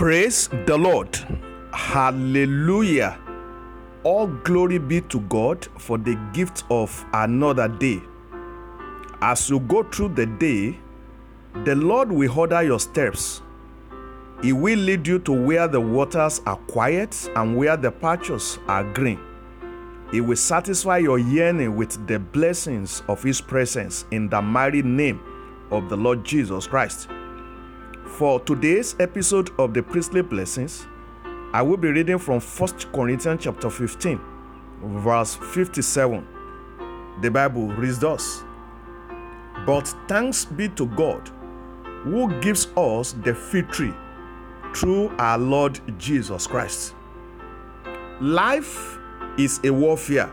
Praise the Lord. Hallelujah. All glory be to God for the gift of another day. As you go through the day, the Lord will order your steps. He will lead you to where the waters are quiet and where the pastures are green. He will satisfy your yearning with the blessings of His presence in the mighty name of the Lord Jesus Christ. For today's episode of the Priestly Blessings, I will be reading from 1 Corinthians chapter 15, verse 57. The Bible reads thus: "But thanks be to God, who gives us the fig tree through our Lord Jesus Christ." Life is a warfare.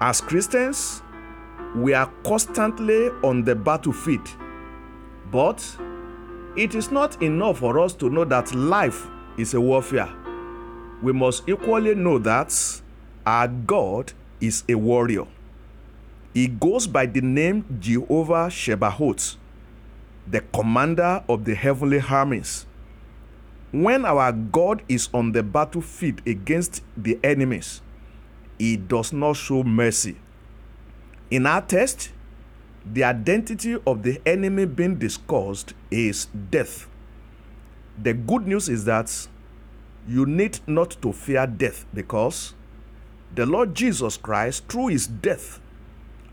As Christians, we are constantly on the battlefield, but it is not enough for us to know that life is a warfare. We must equally know that our God is a warrior. He goes by the name Jehovah Shebahoth, the commander of the heavenly armies. When our God is on the battlefield against the enemies, He does not show mercy. In our text, the identity of the enemy being discussed is death. The good news is that you need not to fear death, because the Lord Jesus Christ, through His death,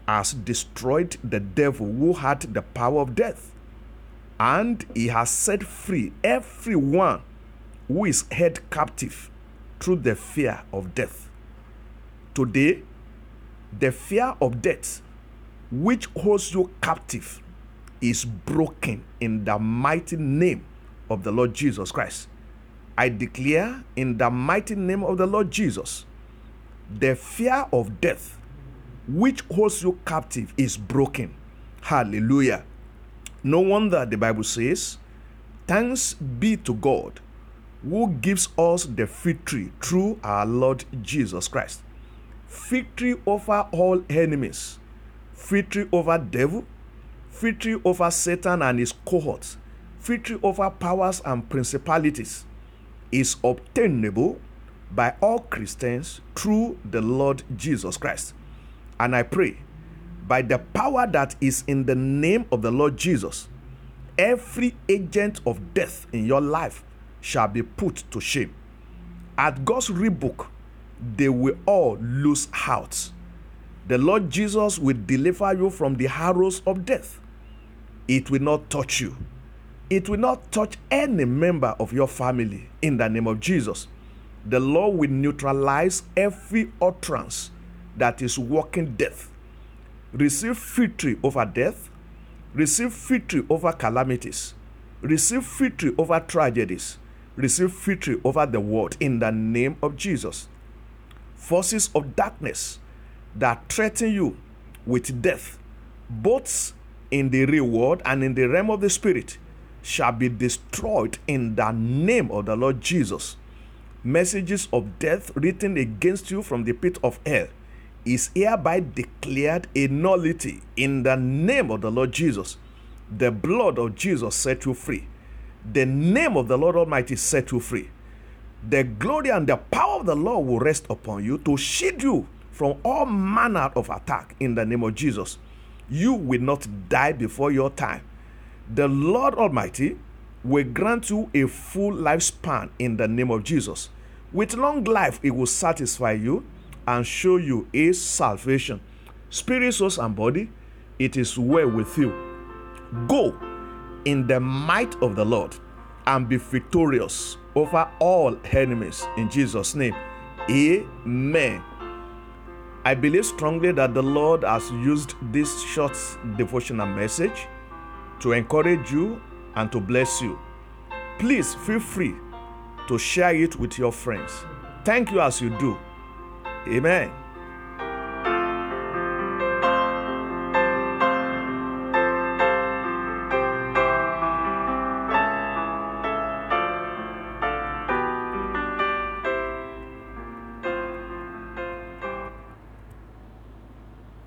has destroyed the devil who had the power of death, and He has set free everyone who is held captive through the fear of death. Today, the fear of death, which holds you captive, is broken in the mighty name of the Lord Jesus Christ. I declare in the mighty name of the Lord Jesus, the fear of death, which holds you captive, is broken. Hallelujah. No wonder the Bible says, "Thanks be to God, who gives us the fig tree through our Lord Jesus Christ." Fig tree over all enemies, fig tree over devil, fig tree over Satan and his cohorts, fig tree over powers and principalities, is obtainable by all Christians through the Lord Jesus Christ. And I pray, by the power that is in the name of the Lord Jesus, every agent of death in your life shall be put to shame. At God's rebuke, they will all lose out. The Lord Jesus will deliver you from the arrows of death. It will not touch you. It will not touch any member of your family in the name of Jesus. The Lord will neutralize every utterance that is working death. Receive victory over death. Receive victory over calamities. Receive victory over tragedies. Receive victory over the world in the name of Jesus. Forces of darkness that threaten you with death, both in the real world and in the realm of the spirit, shall be destroyed in the name of the Lord Jesus. Messages of death written against you from the pit of hell is hereby declared a nullity in the name of the Lord Jesus. The blood of Jesus set you free. The name of the Lord Almighty set you free. The glory and the power of the Lord will rest upon you to shield you from all manner of attack in the name of Jesus. You will not die before your time. The Lord Almighty will grant you a full lifespan in the name of Jesus. With long life, He will satisfy you and show you His salvation. Spirit, soul, and body, it is well with you. Go in the might of the Lord and be victorious over all enemies in Jesus' name. Amen. I believe strongly that the Lord has used this short devotional message to encourage you and to bless you. Please feel free to share it with your friends. Thank you as you do. Amen.